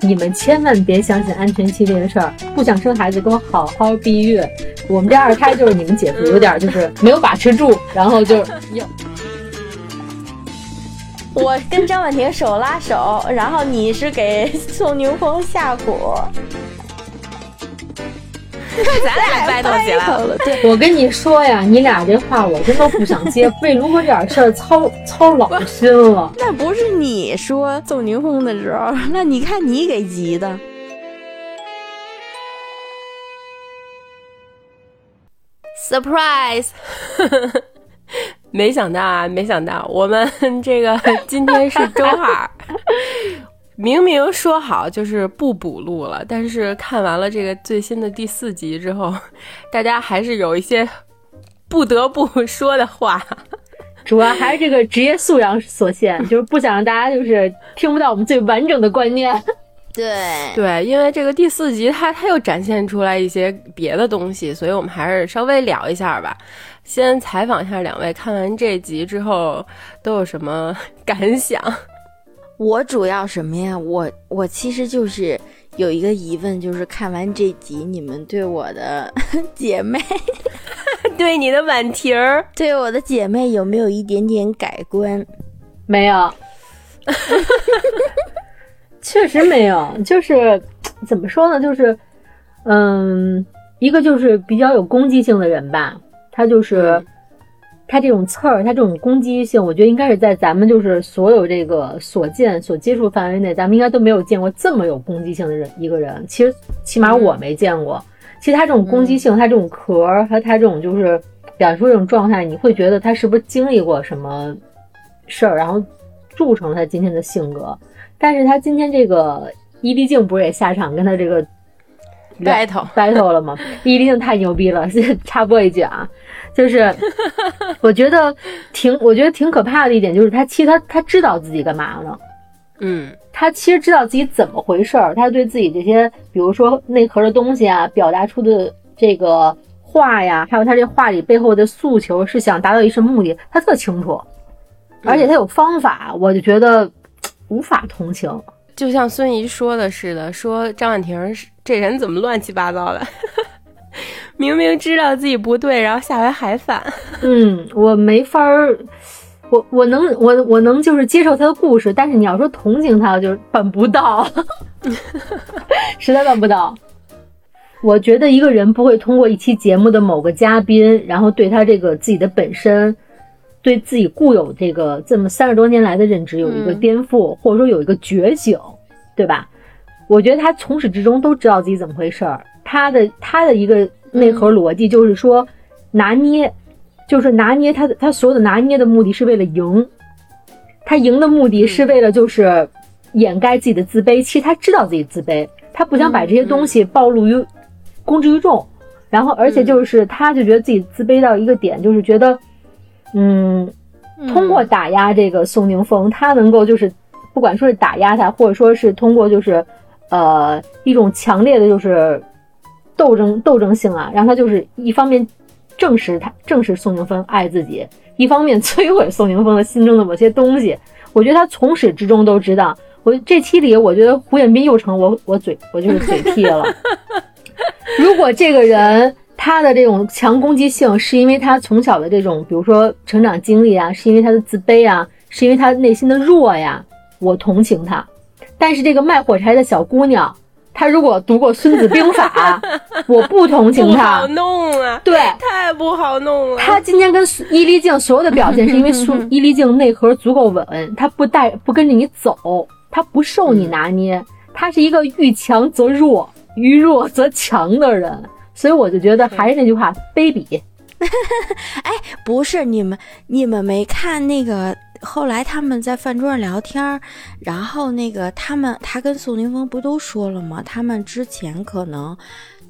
你们千万别相信安全期这个事儿，不想生孩子跟我好好避孕。我们这二胎就是你们姐夫有点就是没有把持住，然后就我跟张婉婷手拉手，然后你是给宋宁峰下蛊。咱俩掰头起来了，对，我跟你说呀，你俩这话我真都不想接，为如何这点事儿操老心了。那不是你说宋宁峰的时候，那你看你给急的。Surprise！ 没想到啊，没想到，我们这个今天是周二。明明说好就是不补录了，但是看完了这个最新的第4集之后，大家还是有一些不得不说的话。主要还是这个职业素养所限，就是不想让大家就是听不到我们最完整的观念。对对，因为这个第4集它又展现出来一些别的东西，所以我们还是稍微聊一下吧。先采访一下两位，看完这集之后都有什么感想？我主要什么呀？我其实就是有一个疑问，就是看完这集，你们对我的姐妹，对你的婉婷儿，对我的姐妹有没有一点点改观？没有，确实没有。就是怎么说呢？就是一个就是比较有攻击性的人吧，他就是。他这种刺儿，他这种攻击性，我觉得应该是在咱们就是所有这个所见所接触范围内，咱们应该都没有见过这么有攻击性的人一个人。其实起码我没见过。其实他这种攻击性，他这种壳儿和他这种就是表现出这种状态，你会觉得他是不是经历过什么事儿，然后铸成了他今天的性格。但是他今天这个伊丽静不是也下场跟他这个battle 了吗？伊丽静太牛逼了，插播一句啊，就是我觉得挺可怕的一点就是他知道自己干嘛呢？他其实知道自己怎么回事儿，他对自己这些比如说内核的东西啊，表达出的这个话呀，还有他这话里背后的诉求是想达到一什么目的，他特清楚，而且他有方法，我就觉得无法同情。就像孙怡说的似的，说张婉婷这人怎么乱七八糟的，明明知道自己不对，然后下回还反。我没法儿，我能就是接受他的故事，但是你要说同情他，就是办不到，实在办不到。我觉得一个人不会通过一期节目的某个嘉宾，然后对他这个自己的本身。对自己固有这个这么30多年来的认知有一个颠覆，或者说有一个觉醒，对吧？我觉得他从始至终都知道自己怎么回事儿。他的一个内核逻辑就是说，拿捏，就是拿捏他所有的拿捏的目的是为了赢，他赢的目的是为了就是掩盖自己的自卑。其实他知道自己自卑，他不想把这些东西暴露于公之于众。然后，而且就是他就觉得自己自卑到一个点，就是觉得。通过打压这个宋宁峰，他能够就是不管说是打压他，或者说是通过就是一种强烈的就是斗争性啊，让他就是一方面证实宋宁峰爱自己，一方面摧毁宋宁峰的心中的某些东西。我觉得他从始至终都知道。我这期里我觉得胡彦斌又成我就是嘴替了。如果这个人他的这种强攻击性是因为他从小的这种比如说成长经历啊，是因为他的自卑啊，是因为他内心的弱呀，我同情他。但是这个卖火柴的小姑娘，她如果读过孙子兵法，我不同情她。不好弄啊，对，太不好弄了。她今天跟伊丽静所有的表现是因为伊丽静内核足够稳，她不跟着你走，她不受你拿捏，她是一个遇强则弱，遇弱则强的人。所以我就觉得还是那句话，卑鄙。哎，不是你们没看那个后来他们在饭桌上聊天，然后那个他跟宋宁峰不都说了吗？他们之前可能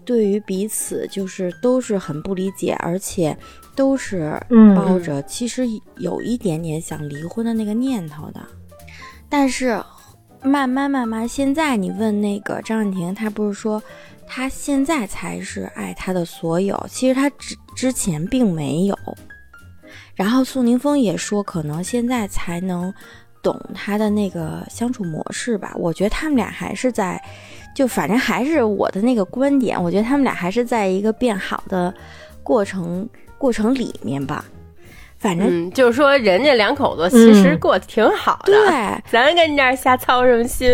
对于彼此就是都是很不理解，而且都是抱着其实有一点点想离婚的那个念头的，但是慢慢现在你问那个张婉婷，她不是说。他现在才是爱他的所有，其实他之前并没有。然后宋宁峰也说，可能现在才能懂他的那个相处模式吧，我觉得他们俩还是在，就反正还是我的那个观点，我觉得他们俩还是在一个变好的过程里面吧。反正、就是说人家两口子其实过得挺好的、对，咱跟这儿瞎操什么心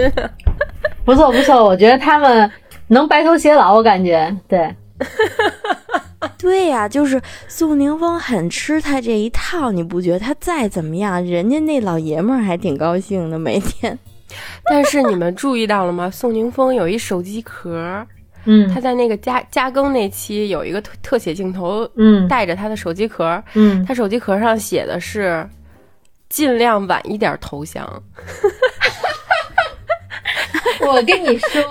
不错不错，我觉得他们能白头偕老，我感觉对对呀、就是宋宁峰很吃他这一套，你不觉得他再怎么样人家那老爷们儿还挺高兴的每天但是你们注意到了吗，宋宁峰有一手机壳，他在那个加更那期有一个特写镜头，带着他的手机壳，他手机壳上写的是尽量晚一点投降我跟你说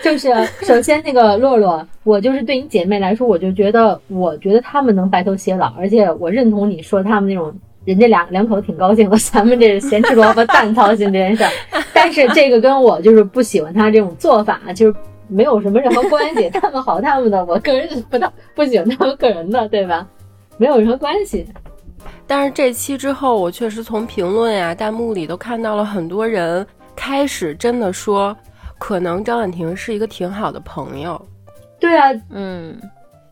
就是首先那个洛洛，我就是对你姐妹来说，我觉得他们能白头偕老，而且我认同你说他们那种人家两口挺高兴的，咱们这是咸吃萝卜淡操心这件事但是这个跟我就是不喜欢他这种做法就是没有什么任何关系他们好他们的，我个人不喜欢他们个人的，对吧，没有任何关系。但是这期之后我确实从评论呀、弹幕里都看到了很多人开始真的说可能张婉婷是一个挺好的朋友。对啊，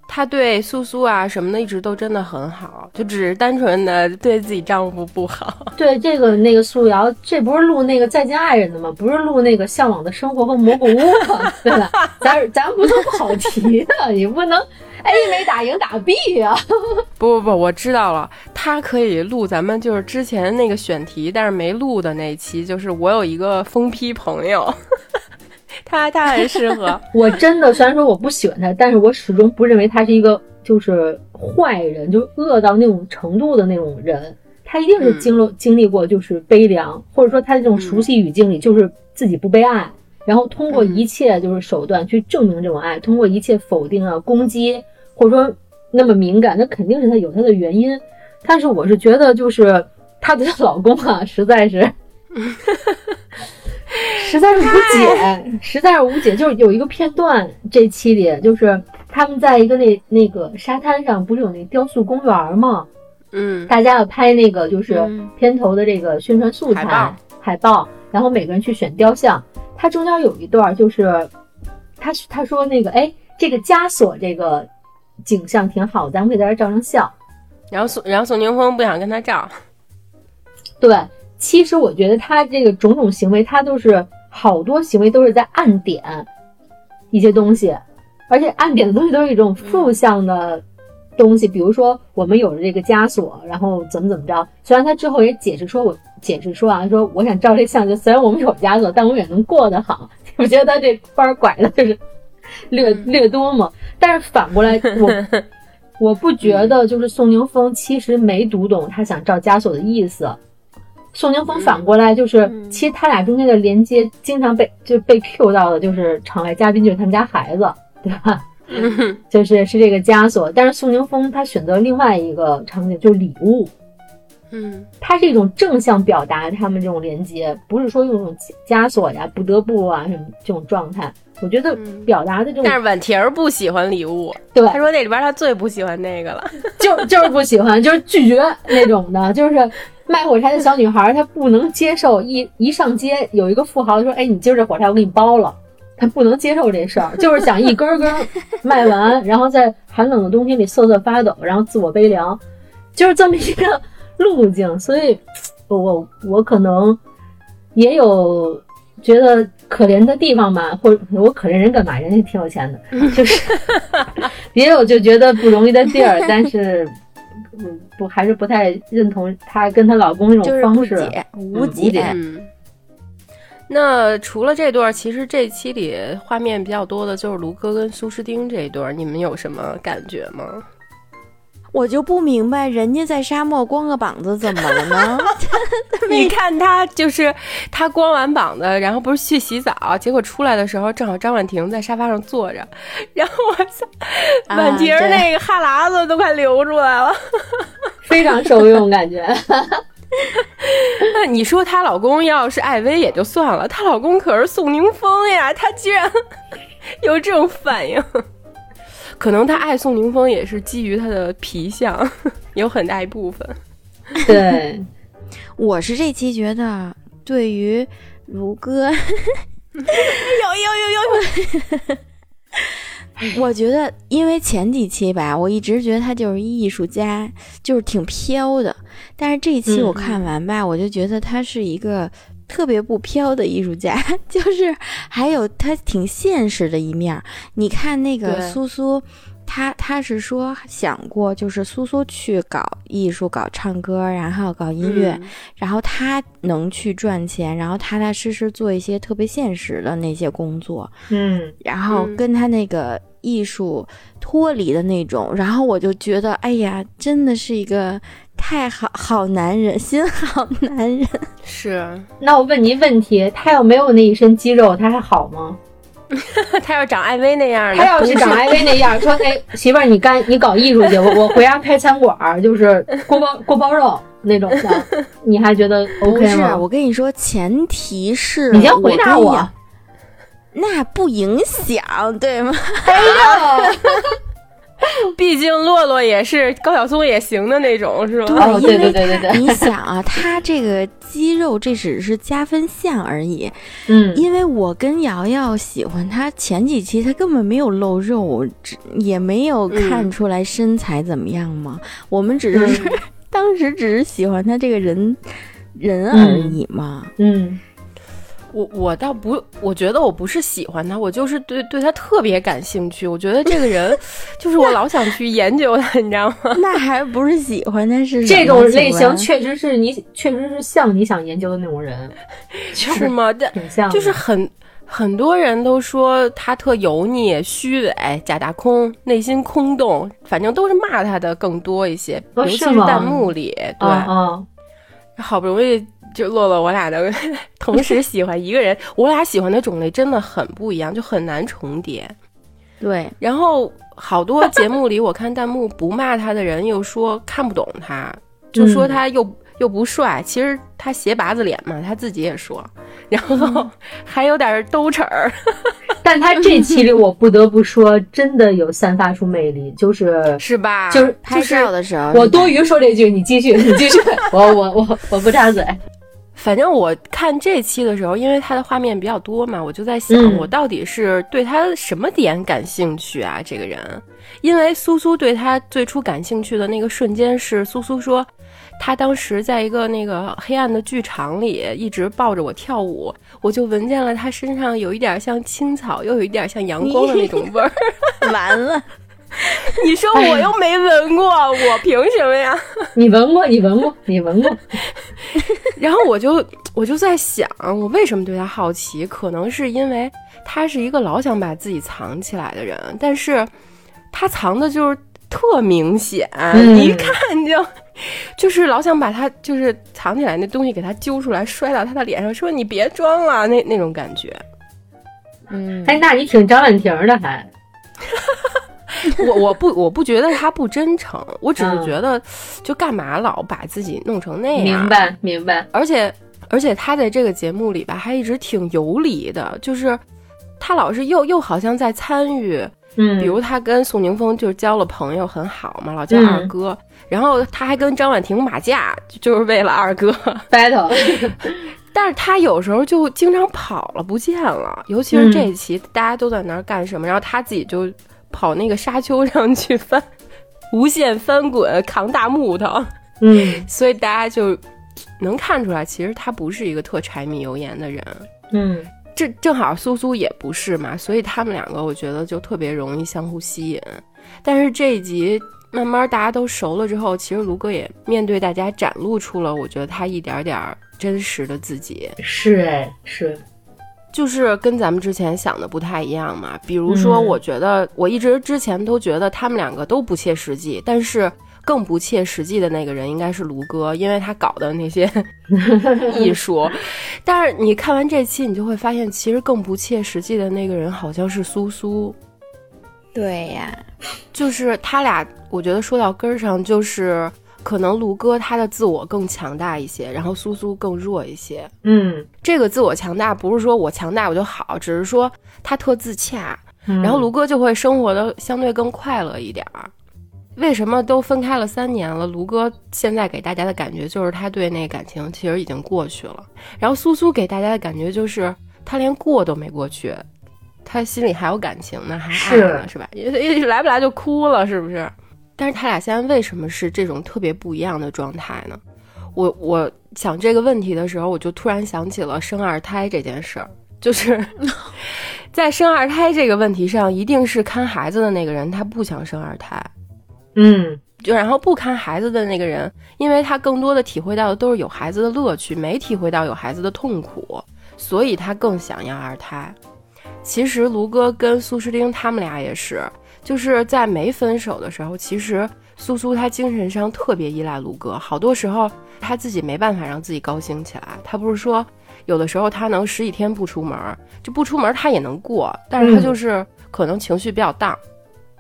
她对苏苏啊什么的一直都真的很好，就只是单纯的对自己丈夫不好。对，这个那个素瑶，这不是录那个再见爱人的吗？不是录那个向往的生活和蘑菇屋吗？对吧？咱不能跑题的，也不能 A 没打赢打 B 啊。不，我知道了，他可以录咱们就是之前那个选题，但是没录的那一期，就是我有一个疯批朋友。他很适合我，真的虽然说我不喜欢他，但是我始终不认为他是一个就是坏人，就恶到那种程度的那种人。他一定是经历过就是悲凉，或者说他这种熟悉语境里就是自己不被爱，然后通过一切就是手段去证明这种爱，通过一切否定啊、攻击，或者说那么敏感，那肯定是他有他的原因。但是我是觉得就是他对他老公啊实在是无解，就是有一个片段，这期里就是他们在一个那个沙滩上，不是有那雕塑公园吗？大家要拍那个就是片头的这个宣传素材、海报，然后每个人去选雕像。他中间有一段就是他说那个这个枷锁这个景象挺好，咱们给大家照张相。然后宋宁峰不想跟他照，对。其实我觉得他这个种种行为，他都是好多行为都是在暗点一些东西，而且暗点的东西都是一种负向的东西，比如说我们有了这个枷锁，然后怎么着。虽然他之后也解释说我想照这相，就虽然我们有枷锁，但我也能过得好。我觉得他这弯拐的就是略多嘛。但是反过来我不觉得就是宋宁峰其实没读懂他想照枷锁的意思。宋宁峰反过来就是、其实他俩中间的连接经常被 Q 到的，就是场外嘉宾就是他们家孩子，对吧？就是这个枷锁。但是宋宁峰他选择另外一个场景，就是礼物。他是一种正向表达他们这种连接，不是说用这种枷锁呀、不得不啊什么这种状态。我觉得表达的这种，但是婉婷不喜欢礼物，对，他说那里边他最不喜欢那个了，就是不喜欢，就是拒绝那种的，就是。卖火柴的小女孩，她不能接受一上街有一个富豪说：“哎，你今儿这火柴我给你包了。”她不能接受这事儿，就是想一根根卖完，然后在寒冷的冬天里瑟瑟发抖，然后自我悲凉，就是这么一个路径。所以，我可能也有觉得可怜的地方吧，或者我可怜人干嘛？人家挺有钱的，就是也有就觉得不容易的地儿，但是。不，还是不太认同她跟她老公那种方式，就是、无解、那除了这段，其实这期里画面比较多的就是卢哥跟苏诗丁这一段，你们有什么感觉吗？我就不明白，人家在沙漠光个膀子怎么了呢？你看他就是他光完膀子，然后不是去洗澡，结果出来的时候正好张婉婷在沙发上坐着，然后我婉婷那个哈喇子都快流出来了，非常受用感觉。那你说她老公要是艾薇也就算了，她老公可是宋宁峰呀，他居然有这种反应。可能他爱宋宁峰也是基于他的皮相，有很大一部分。对，我是这期觉得对于如歌有我觉得因为前几期吧我一直觉得他就是艺术家，就是挺飘的，但是这一期我看完吧、我就觉得他是一个特别不飘的艺术家，就是还有他挺现实的一面。你看那个苏苏，他是说想过，就是苏苏去搞艺术、搞唱歌，然后搞音乐，然后他能去赚钱，然后踏踏实实做一些特别现实的那些工作，然后跟他那个艺术脱离的那种，然后我就觉得，哎呀，真的是一个太好男人，心好男人。是，那我问你问题，他要没有那一身肌肉，他还好吗？他要长艾薇那样的，他要是长艾薇那样，说哎媳妇儿你搞艺术去，我回家开餐馆，就是锅包肉那种的，你还觉得 OK 吗？不是，我跟你说，前提是你先回答我，那不影响对吗？哎呦毕竟洛洛也是高晓松也行的那种，是吧？对，因为对你想啊，他这个肌肉这只是加分项而已。因为我跟瑶瑶喜欢他前几期，他根本没有露肉，也没有看出来身材怎么样嘛。我们只是当时只是喜欢他这个人而已嘛。我倒不，我觉得我不是喜欢他，我就是对他特别感兴趣。我觉得这个人，就是我老想去研究他，你知道吗？那还不是喜欢，但是这种类型确实是像你想研究的那种人，是吗？挺像，就是很多人都说他特油腻、虚伪、假大空、内心空洞，反正都是骂他的更多一些，尤其是弹幕里，对，好不容易。就洛洛我俩的同时喜欢一个人，我俩喜欢的种类真的很不一样，就很难重叠。对，然后好多节目里我看弹幕不骂他的人又说看不懂他，就说他又不帅，其实他斜拔子脸嘛，他自己也说，然后还有点兜齿儿。但他这期里我不得不说真的有散发出魅力，是吧，就是拍照的时候我多余说这句，你继续我不插嘴。反正我看这期的时候，因为他的画面比较多嘛，我就在想、我到底是对他什么点感兴趣啊？这个人，因为苏苏对他最初感兴趣的那个瞬间是苏苏说，他当时在一个那个黑暗的剧场里一直抱着我跳舞，我就闻见了他身上有一点像青草，又有一点像阳光的那种味儿。完了。你说我又没闻过、我凭什么呀？你闻过然后我就在想，我为什么对他好奇，可能是因为他是一个老想把自己藏起来的人，但是他藏的就是特明显、一看就是老想把他就是藏起来那东西给他揪出来摔到他的脸上，说你别装了，那种感觉。哎，那你挺张婉婷的还。我不觉得他不真诚，我只是觉得就干嘛老把自己弄成那样。明白。而且他在这个节目里吧，还一直挺游离的，就是他老是又好像在参与，比如他跟宋宁峰就是交了朋友很好嘛，老叫二哥，然后他还跟张婉婷打架，就是为了二哥 battle。但是他有时候就经常跑了不见了，尤其是这一期大家都在那儿干什么，然后他自己就跑那个沙丘上去无限翻滚，扛大木头。所以大家就能看出来，其实他不是一个特柴米油盐的人。这正好苏苏也不是嘛，所以他们两个我觉得就特别容易相互吸引。但是这一集慢慢大家都熟了之后，其实卢哥也面对大家展露出了，我觉得他一点点真实的自己。是。就是跟咱们之前想的不太一样嘛，比如说我觉得我一直之前都觉得他们两个都不切实际，但是更不切实际的那个人应该是卢哥，因为他搞的那些艺术。但是你看完这期你就会发现，其实更不切实际的那个人好像是苏苏。对呀，就是他俩我觉得说到根上，就是可能卢哥他的自我更强大一些，然后苏苏更弱一些。这个自我强大不是说我强大我就好，只是说他特自洽，然后卢哥就会生活的相对更快乐一点。为什么都分开了3年了，卢哥现在给大家的感觉就是他对那感情其实已经过去了，然后苏苏给大家的感觉就是他连过都没过去，他心里还有感情呢，还爱呢， 是吧？来不来就哭了，是不是？但是他俩现在为什么是这种特别不一样的状态呢？我想这个问题的时候，我就突然想起了生二胎这件事儿，就是在生二胎这个问题上，一定是看孩子的那个人他不想生二胎，就然后不看孩子的那个人，因为他更多的体会到的都是有孩子的乐趣，没体会到有孩子的痛苦，所以他更想要二胎。其实卢哥跟苏诗丁他们俩也是，就是在没分手的时候，其实苏苏他精神上特别依赖卢哥，好多时候他自己没办法让自己高兴起来。他不是说有的时候他能十几天不出门，就不出门他也能过，但是他就是可能情绪比较荡，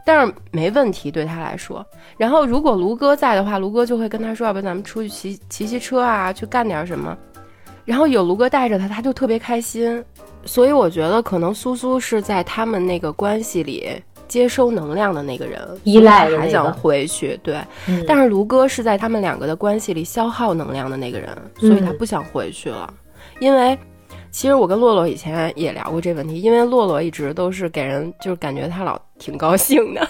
但是没问题对他来说。然后如果卢哥在的话，卢哥就会跟他说，要不咱们出去骑车啊，去干点什么。然后有卢哥带着他，他就特别开心。所以我觉得可能苏苏是在他们那个关系里接收能量的那个人，依赖的还想回去，对。但是卢哥是在他们两个的关系里消耗能量的那个人，所以他不想回去了。因为其实我跟洛洛以前也聊过这问题，因为洛洛一直都是给人就是感觉他老挺高兴的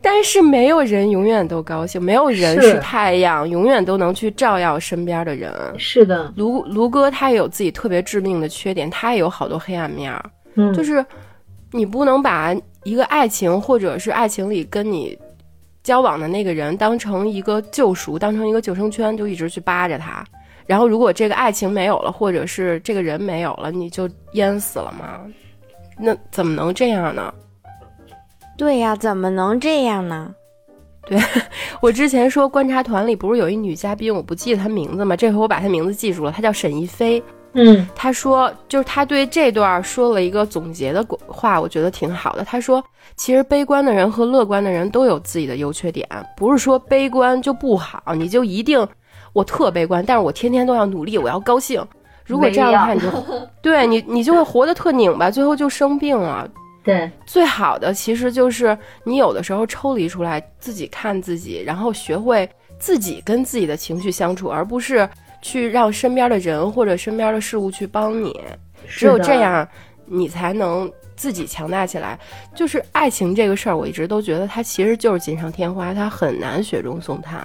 但是没有人永远都高兴，没有人是太阳永远都能去照耀身边的人。是的，卢哥他也有自己特别致命的缺点，他也有好多黑暗面，就是你不能把一个爱情或者是爱情里跟你交往的那个人当成一个救赎，当成一个救生圈，就一直去扒着他。然后如果这个爱情没有了，或者是这个人没有了，你就淹死了吗？那怎么能这样呢？对呀，怎么能这样呢？对，我之前说观察团里不是有一女嘉宾，我不记得她名字吗？这回我把她名字记住了，她叫沈一菲。她说，就是她对这段说了一个总结的话，我觉得挺好的。她说，其实悲观的人和乐观的人都有自己的优缺点，不是说悲观就不好，你就一定我特悲观，但是我天天都要努力，我要高兴。如果这样的话，你就对你就会活得特拧巴，最后就生病了。对，最好的其实就是你有的时候抽离出来，自己看自己，然后学会自己跟自己的情绪相处，而不是去让身边的人或者身边的事物去帮你。只有这样你才能自己强大起来。就是爱情这个事儿，我一直都觉得它其实就是锦上添花，它很难雪中送炭。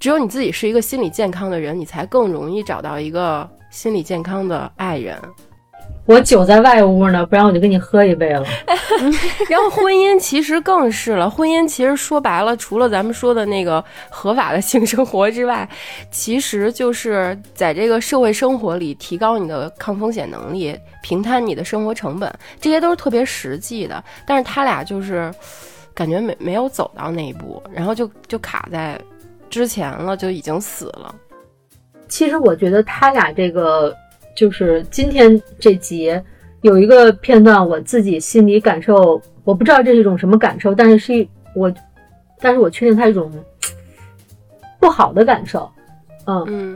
只有你自己是一个心理健康的人，你才更容易找到一个心理健康的爱人。我酒在外屋呢，不然我就跟你喝一杯了然后婚姻其实更是了，婚姻其实说白了，除了咱们说的那个合法的性生活之外，其实就是在这个社会生活里提高你的抗风险能力，平摊你的生活成本，这些都是特别实际的。但是他俩就是感觉没有走到那一步，然后就卡在之前了，就已经死了。其实我觉得他俩这个就是今天这集有一个片段，我自己心里感受，我不知道这是一种什么感受，但是我确定它是一种不好的感受。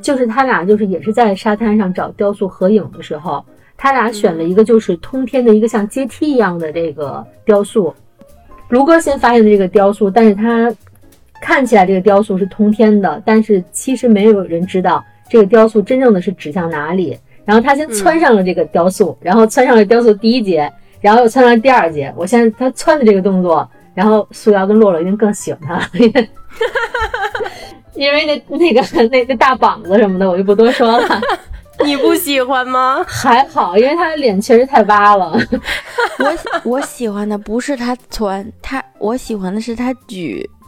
就是他俩就是也是在沙滩上找雕塑合影的时候，他俩选了一个就是通天的一个像阶梯一样的这个雕塑。卢哥先发现的这个雕塑，但是他看起来这个雕塑是通天的，但是其实没有人知道这个雕塑真正的是指向哪里。然后他先穿上了这个雕塑，然后穿上了雕塑第一节，然后又穿上了第二节。我现在他穿的这个动作，然后素瑶跟洛洛一定更喜欢他了因为那个大膀子什么的我就不多说了你不喜欢吗？还好，因为他的脸确实太挖了我喜欢的不是他穿，我喜欢的是他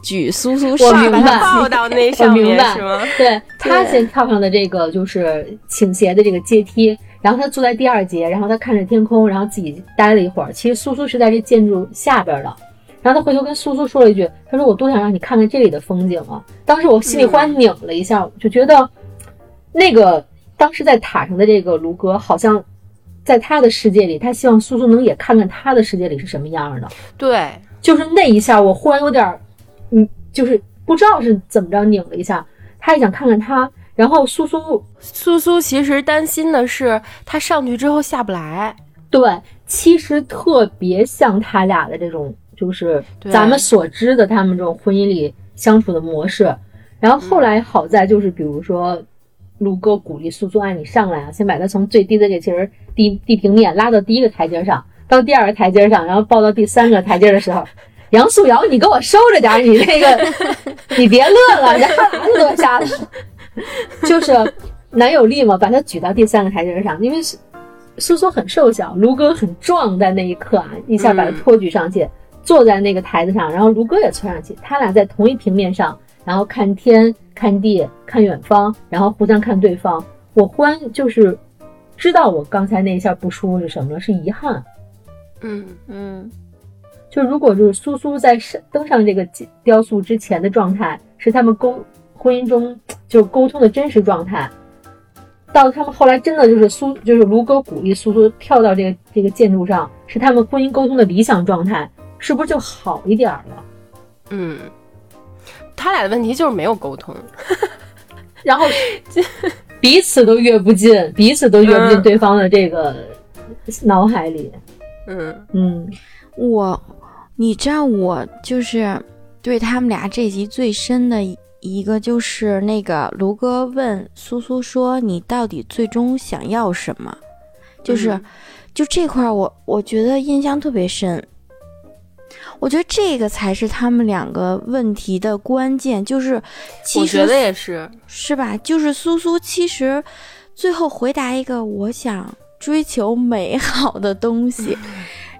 举苏苏上，我明白，抱到那上面是吗？对，他先跳上的这个就是倾斜的这个阶梯，然后他坐在第二节，然后他看着天空，然后自己待了一会儿。其实苏苏是在这建筑下边的，然后他回头跟苏苏说了一句，他说我多想让你看看这里的风景啊。当时我心里忽然拧了一下，就觉得那个当时在塔上的这个卢哥好像在他的世界里，他希望苏苏能也看看他的世界里是什么样的。对，就是那一下我忽然有点就是不知道是怎么着拧了一下，他也想看看他。然后苏苏其实担心的是他上去之后下不来。对，其实特别像他俩的这种就是咱们所知的他们这种婚姻里相处的模式。然后后来好在就是比如说陆哥鼓励苏苏爱你上来啊，先把他从最低的这个其实地平面拉到第一个台阶上，到第二个台阶上，然后抱到第三个台阶的时候，杨素瑶你给我收着点，你那个你别乐了，然后哪里都瞎了，就是男友力嘛，把他举到第三个台阶上，因为苏苏很瘦小，卢哥很壮，在那一刻啊，一下把他托举上去，坐在那个台子上，然后卢哥也坐上去，他俩在同一平面上，然后看天看地看远方，然后互相看对方。我忽然就是知道我刚才那一下不舒服是什么了，是遗憾。就如果就是苏苏在登上这个雕塑之前的状态，是他们婚姻中就沟通的真实状态。到他们后来真的就是就是卢哥鼓励苏苏跳到这个建筑上，是他们婚姻沟通的理想状态，是不是就好一点了？嗯，他俩的问题就是没有沟通，然后彼此都越不进，对方的这个脑海里。你知道我就是对他们俩这集最深的一个就是那个卢哥问苏苏说你到底最终想要什么，就这块我觉得印象特别深，我觉得这个才是他们两个问题的关键，就是其实我觉得也是吧，就是苏苏其实最后回答一个我想追求美好的东西，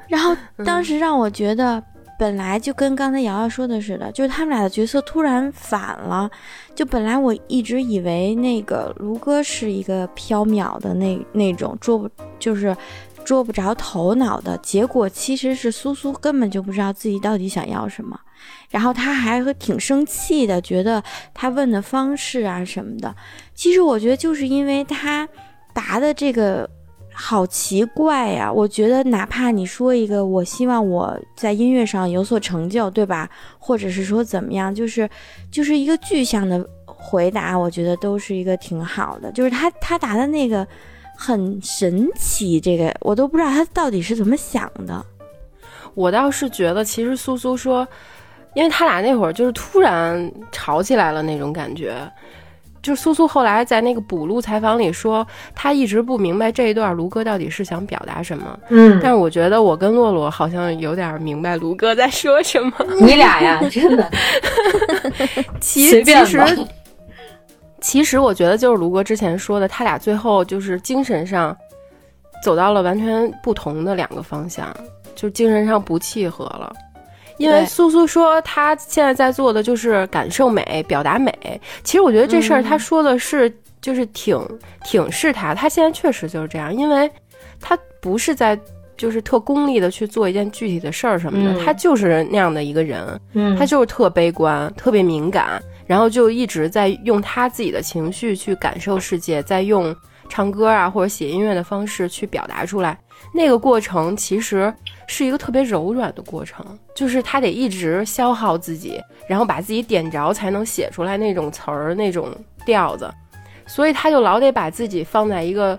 然后当时让我觉得本来就跟刚才瑶瑶说的似的，就是他们俩的角色突然反了，就本来我一直以为那个卢哥是一个缥缈的那种捉不着头脑的，结果其实是苏苏根本就不知道自己到底想要什么，然后他还挺生气的，觉得他问的方式啊什么的，其实我觉得就是因为他答的这个好奇怪呀！我觉得哪怕你说一个我希望我在音乐上有所成就，对吧，或者是说怎么样，就是一个具象的回答，我觉得都是一个挺好的，就是他答的那个很神奇，这个我都不知道他到底是怎么想的。我倒是觉得其实苏苏说，因为他俩那会儿就是突然吵起来了那种感觉，就是苏苏后来在那个补录采访里说，他一直不明白这一段卢哥到底是想表达什么。但是我觉得我跟洛洛好像有点明白卢哥在说什么。你俩呀，真的，其实我觉得就是卢哥之前说的，他俩最后就是精神上走到了完全不同的两个方向，就是精神上不契合了。因为苏苏说他现在在做的就是感受美，表达美，其实我觉得这事儿他说的是就是挺是他现在确实就是这样，因为他不是在就是特功利的去做一件具体的事儿什么的，他就是那样的一个人，他就是特悲观特别敏感，然后就一直在用他自己的情绪去感受世界，在用唱歌啊或者写音乐的方式去表达出来，那个过程其实是一个特别柔软的过程，就是他得一直消耗自己，然后把自己点着才能写出来那种词儿那种调子，所以他就老得把自己放在一个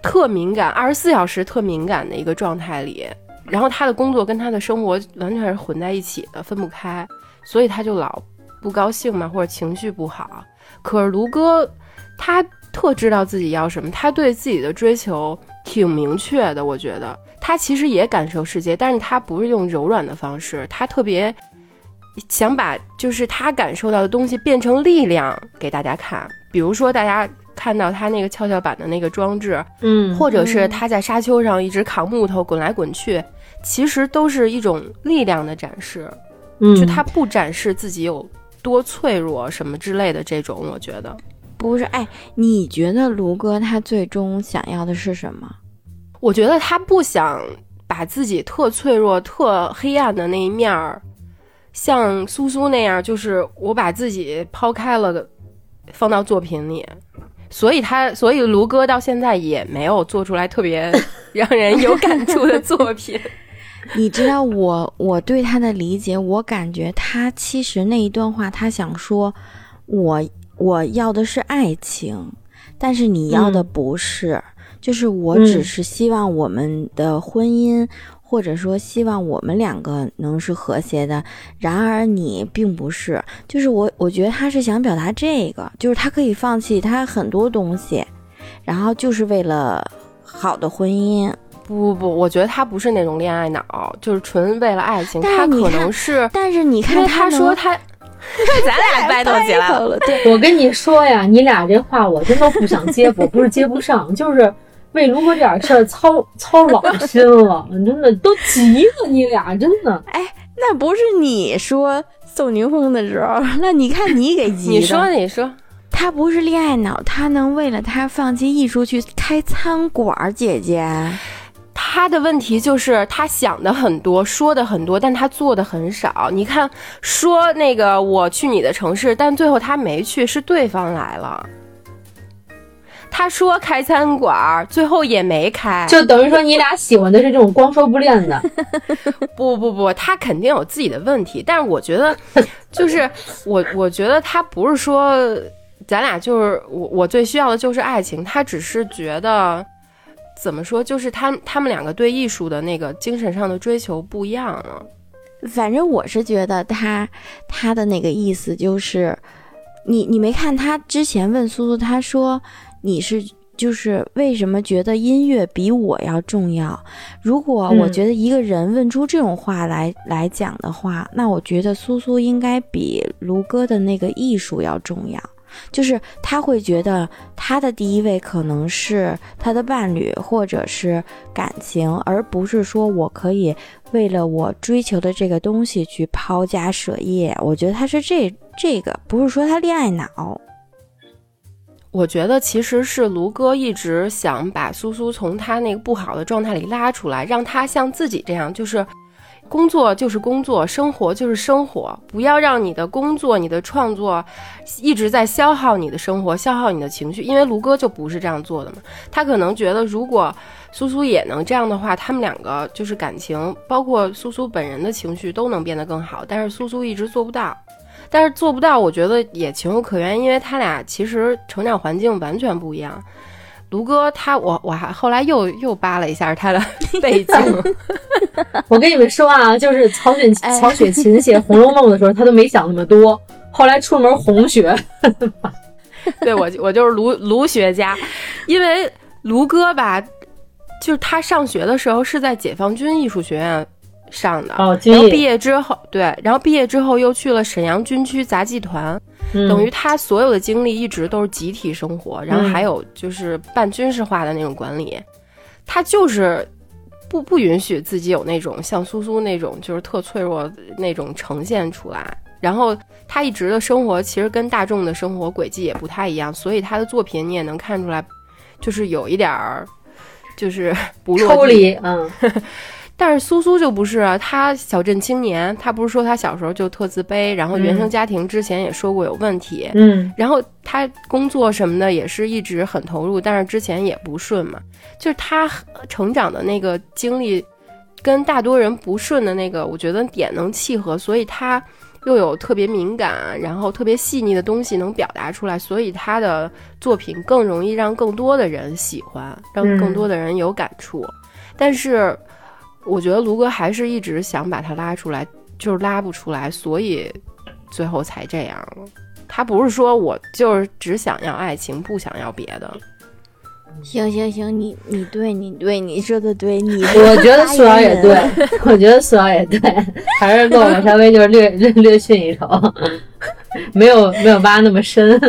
特敏感24小时特敏感的一个状态里，然后他的工作跟他的生活完全是混在一起的分不开，所以他就老不高兴嘛或者情绪不好。可是卢哥他特知道自己要什么，他对自己的追求挺明确的，我觉得他其实也感受世界，但是他不是用柔软的方式，他特别想把就是他感受到的东西变成力量给大家看，比如说大家看到他那个跷跷板的那个装置，或者是他在沙丘上一直扛木头滚来滚去，其实都是一种力量的展示，就他不展示自己有多脆弱什么之类的这种，我觉得不是。你觉得卢哥他最终想要的是什么？我觉得他不想把自己特脆弱特黑暗的那一面像苏苏那样，就是我把自己抛开了放到作品里，所以卢哥到现在也没有做出来特别让人有感触的作品。你知道我对他的理解，我感觉他其实那一段话他想说我要的是爱情，但是你要的不是，就是我只是希望我们的婚姻或者说希望我们两个能是和谐的，然而你并不是，就是我觉得他是想表达这个，就是他可以放弃他很多东西，然后就是为了好的婚姻。不，我觉得他不是那种恋爱脑，就是纯为了爱情。他可能是，但是你看他说他，咱俩掰头起来了。对，我跟你说呀，你俩这话我真的不想接驳，不是接不上，就是为如果这点事儿操老心了，真的都急了，你俩真的。哎，那不是你说宋宁峰的时候，那你看你给急的。你说。他不是恋爱脑，他能为了他放弃艺术去开餐馆，姐姐。他的问题就是他想的很多，说的很多，但他做的很少。你看，说那个我去你的城市，但最后他没去，是对方来了。他说开餐馆，最后也没开，就等于说你俩喜欢的是这种光说不练的。不，他肯定有自己的问题，但是我觉得，就是我觉得他不是说咱俩就是我最需要的就是爱情，他只是觉得。怎么说，就是他们两个对艺术的那个精神上的追求不一样了。反正我是觉得他的那个意思就是你没看他之前问苏苏，他说你是就是为什么觉得音乐比我要重要。如果我觉得一个人问出这种话来讲的话，那我觉得苏苏应该比卢哥的那个艺术要重要。就是他会觉得他的第一位可能是他的伴侣或者是感情，而不是说我可以为了我追求的这个东西去抛家舍业。我觉得他是这个不是说他恋爱脑。我觉得其实是卢哥一直想把苏苏从他那个不好的状态里拉出来，让他像自己这样，就是工作就是工作，生活就是生活，不要让你的工作你的创作一直在消耗你的生活，消耗你的情绪。因为卢哥就不是这样做的嘛，他可能觉得如果苏苏也能这样的话，他们两个就是感情包括苏苏本人的情绪都能变得更好，但是苏苏一直做不到。但是做不到我觉得也情有可原，因为他俩其实成长环境完全不一样。卢哥他我还后来又扒了一下他的背景。我跟你们说啊，就是曹雪芹写《红楼梦》的时候，他都没想那么多，后来出门红学。对，我就是卢学家。因为卢哥吧，就是他上学的时候是在解放军艺术学院上的，然后毕业之后，对，然后毕业之后又去了沈阳军区杂技团，等于他所有的经历一直都是集体生活，然后还有就是半军事化的那种管理，他就是不允许自己有那种像苏苏那种就是特脆弱那种呈现出来。然后他一直的生活其实跟大众的生活轨迹也不太一样，所以他的作品你也能看出来，就是有一点儿就是不落地抽离。但是苏苏就不是啊，他小镇青年，他不是说他小时候就特自卑，然后原生家庭之前也说过有问题，然后他工作什么的也是一直很投入，但是之前也不顺嘛，就是他成长的那个经历跟大多人不顺的那个我觉得点能契合，所以他又有特别敏感然后特别细腻的东西能表达出来，所以他的作品更容易让更多的人喜欢，让更多的人有感触。但是我觉得卢哥还是一直想把他拉出来，就是拉不出来，所以最后才这样了。他不是说我就是只想要爱情不想要别的。行，你对你说的对，你我觉得苏瑶也对，我觉得苏瑶也对，还是跟我稍微就是略逊一筹，没有挖那么深。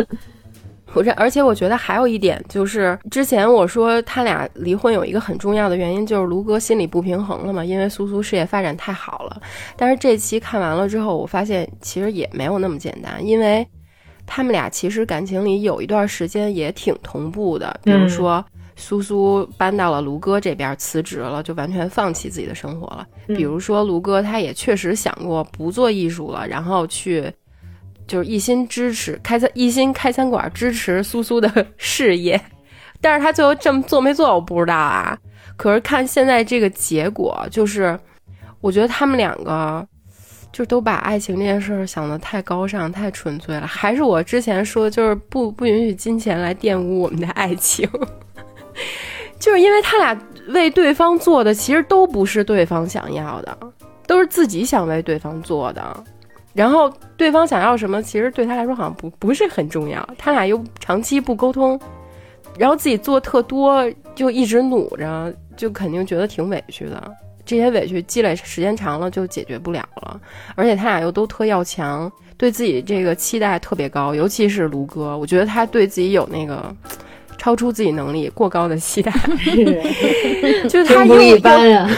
而且我觉得还有一点，就是之前我说他俩离婚有一个很重要的原因就是卢哥心理不平衡了嘛，因为苏苏事业发展太好了。但是这期看完了之后我发现其实也没有那么简单，因为他们俩其实感情里有一段时间也挺同步的，比如说苏苏搬到了卢哥这边辞职了，就完全放弃自己的生活了，比如说卢哥他也确实想过不做艺术了，然后去就是一心开餐馆支持苏苏的事业，但是他最后这么做没做我不知道啊。可是看现在这个结果，就是我觉得他们两个就都把爱情这件事想得太高尚太纯粹了，还是我之前说的，就是不允许金钱来玷污我们的爱情。就是因为他俩为对方做的其实都不是对方想要的，都是自己想为对方做的，然后对方想要什么其实对他来说好像不是很重要，他俩又长期不沟通，然后自己做特多，就一直努着，就肯定觉得挺委屈的，这些委屈积累时间长了就解决不了了。而且他俩又都特要强，对自己这个期待特别高，尤其是卢哥，我觉得他对自己有那个超出自己能力过高的期待就是他又一般啊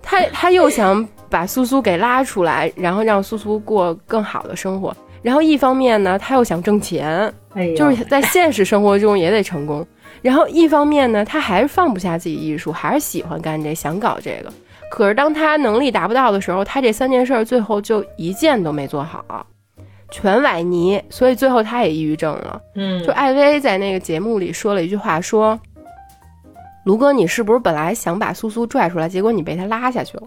他又想把苏苏给拉出来，然后让苏苏过更好的生活，然后一方面呢他又想挣钱，就是在现实生活中也得成功，然后一方面呢他还是放不下自己艺术，还是喜欢干这想搞这个，可是当他能力达不到的时候，他这三件事最后就一件都没做好，全崴泥，所以最后他也抑郁症了。就艾薇在那个节目里说了一句话，说卢哥你是不是本来想把苏苏拽出来，结果你被他拉下去了。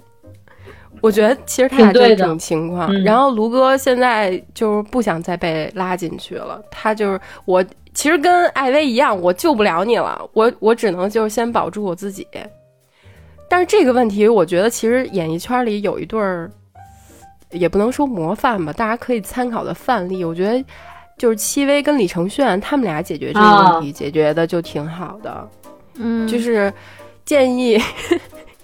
我觉得其实他俩就这种情况，然后卢哥现在就是不想再被拉进去了，他就是我其实跟艾薇一样，我救不了你了，我只能就是先保住我自己。但是这个问题我觉得其实演艺圈里有一对儿，也不能说模范吧，大家可以参考的范例，我觉得就是戚薇跟李承铉他们俩解决这个问题、解决的就挺好的。就是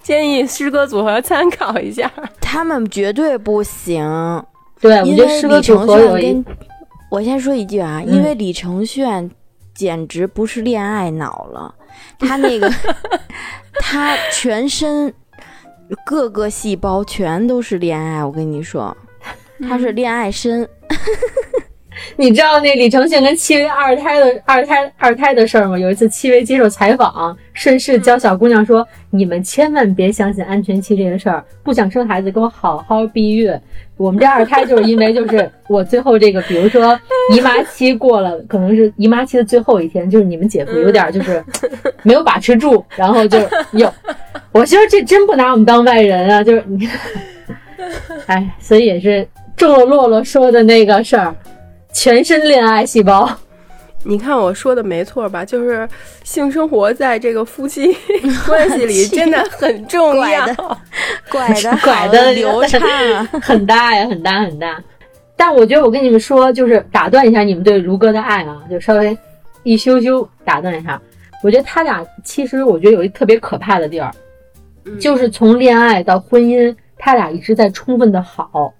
建议诗歌组合参考一下，他们绝对不行。对，因为李承铉跟我先说一句啊，因为李承铉简直不是恋爱脑了，他那个他全身各个细胞全都是恋爱，我跟你说，他是恋爱身。你知道那李承铉跟戚薇二胎的事儿吗？有一次戚薇接受采访，顺势教小姑娘说：“你们千万别相信安全期这个事儿，不想生孩子跟我好好避孕。我们这二胎就是因为就是我最后这个，比如说姨妈期过了，可能是姨妈期的最后一天，就是你们姐夫有点就是没有把持住，然后就有。我觉得这真不拿我们当外人啊，就是你，哎，所以也是中了洛洛说的那个事儿。”全身恋爱细胞，你看我说的没错吧？就是性生活在这个夫妻关系里真的很重要，拐的流畅很大呀，很大很大。但我觉得我跟你们说，就是打断一下你们对卢哥的爱啊，就稍微一羞羞打断一下。我觉得他俩其实我觉得有一特别可怕的地儿，就是从恋爱到婚姻，他俩一直在充分的好，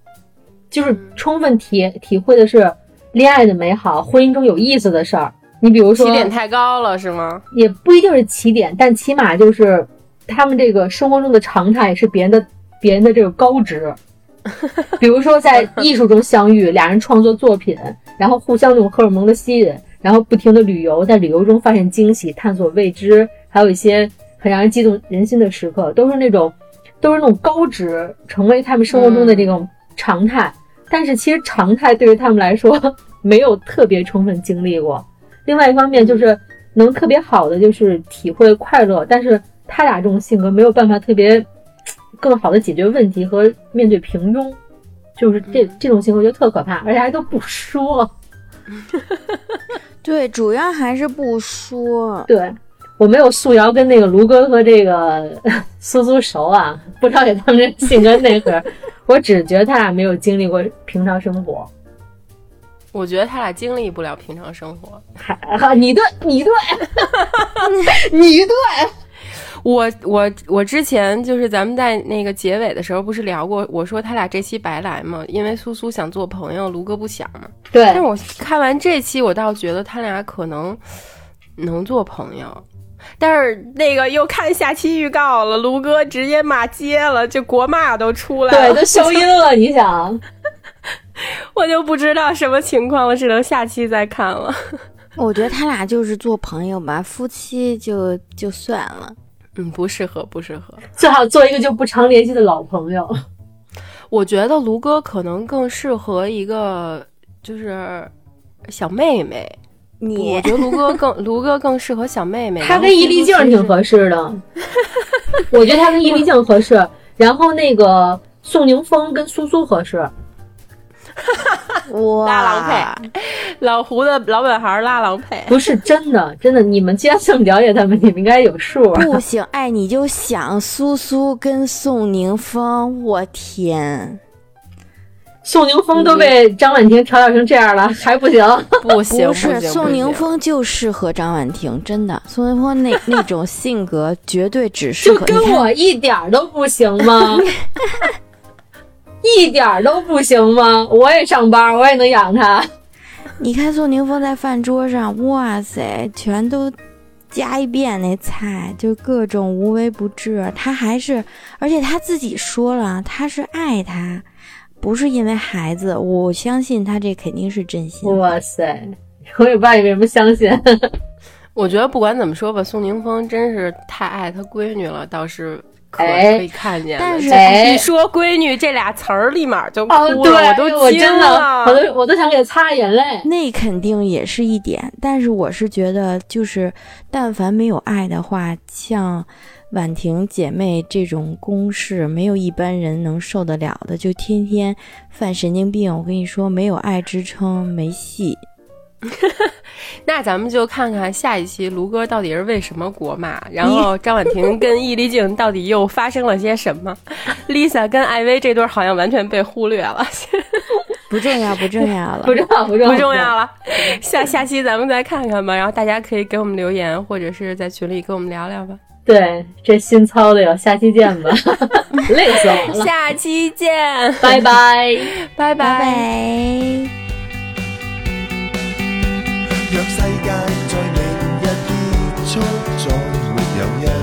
就是充分体会的是。恋爱的美好，婚姻中有意思的事儿，你比如说起点太高了是吗？也不一定是起点，但起码就是他们这个生活中的常态是别人的这个高值。比如说在艺术中相遇，俩人创作作品，然后互相那种荷尔蒙的吸引，然后不停的旅游，在旅游中发现惊喜，探索未知，还有一些很让人激动人心的时刻，都是那种高值，成为他们生活中的这种常态。但是其实常态对于他们来说没有特别充分经历过。另外一方面就是能特别好的就是体会快乐，但是他俩这种性格没有办法特别更好的解决问题和面对平庸，就是这种性格就特可怕，而且还都不说。对，主要还是不说。对，我没有素瑶跟那个卢哥和这个苏苏熟啊，不了解他们这性格内核。我只觉得他俩没有经历过平常生活，我觉得他俩经历不了平常生活。你对，你对，我之前就是咱们在那个结尾的时候不是聊过，我说他俩这期白来嘛，因为苏苏想做朋友，卢哥不想嘛。对。但是我看完这期，我倒觉得他俩可能做朋友。但是那个又看下期预告了，卢哥直接骂街了，这国骂都出来了，对，都消音了。你想，我就不知道什么情况了，只能下期再看了。我觉得他俩就是做朋友吧，夫妻就算了，不适合，最好做一个就不常联系的老朋友。我觉得卢哥可能更适合一个就是小妹妹。我觉得卢哥更适合小妹妹，他跟伊丽静挺合适的。我觉得他跟伊丽静合适，然后那个宋宁峰跟苏苏合适。拉郎配，老胡的老本行拉郎配，不是真的真的。你们既然这么了解他们，你们应该有数啊。不行，哎，你就想苏苏跟宋宁峰，我天，宋宁峰都被张婉婷调教成这样了，还不行？不行，不是，宋宁峰就适合张婉婷，真的，宋宁峰那种性格绝对只适合。就跟我一点都不行吗？一点都不行吗？我也上班，我也能养他。你看宋宁峰在饭桌上，哇塞，全都加一遍那菜，就各种无微不至。他还是，而且他自己说了，他是爱他，不是因为孩子。我相信他这肯定是真心。哇塞，我也不知道你为什么相信。我觉得不管怎么说吧，宋宁峰真是太爱他闺女了，倒是。可以看见，但是你说闺女这俩词儿立马就哭了，哦，对，我都惊了，我都想给擦眼泪。那肯定也是一点，但是我是觉得就是但凡没有爱的话，像婉婷姐妹这种公式没有一般人能受得了的，就天天犯神经病，我跟你说没有爱支撑没戏。那咱们就看看下一期卢哥到底是为什么国骂，然后张婉婷跟易立竞到底又发生了些什么。Lisa 跟艾薇这对好像完全被忽略了。不重要，不重要了，不重要了。下期咱们再看看吧，然后大家可以给我们留言，或者是在群里跟我们聊聊吧。对，这新操的哟，下期见吧。累死我了。下期见，拜拜，拜拜，拜拜。若世界在明日結束，再沒有一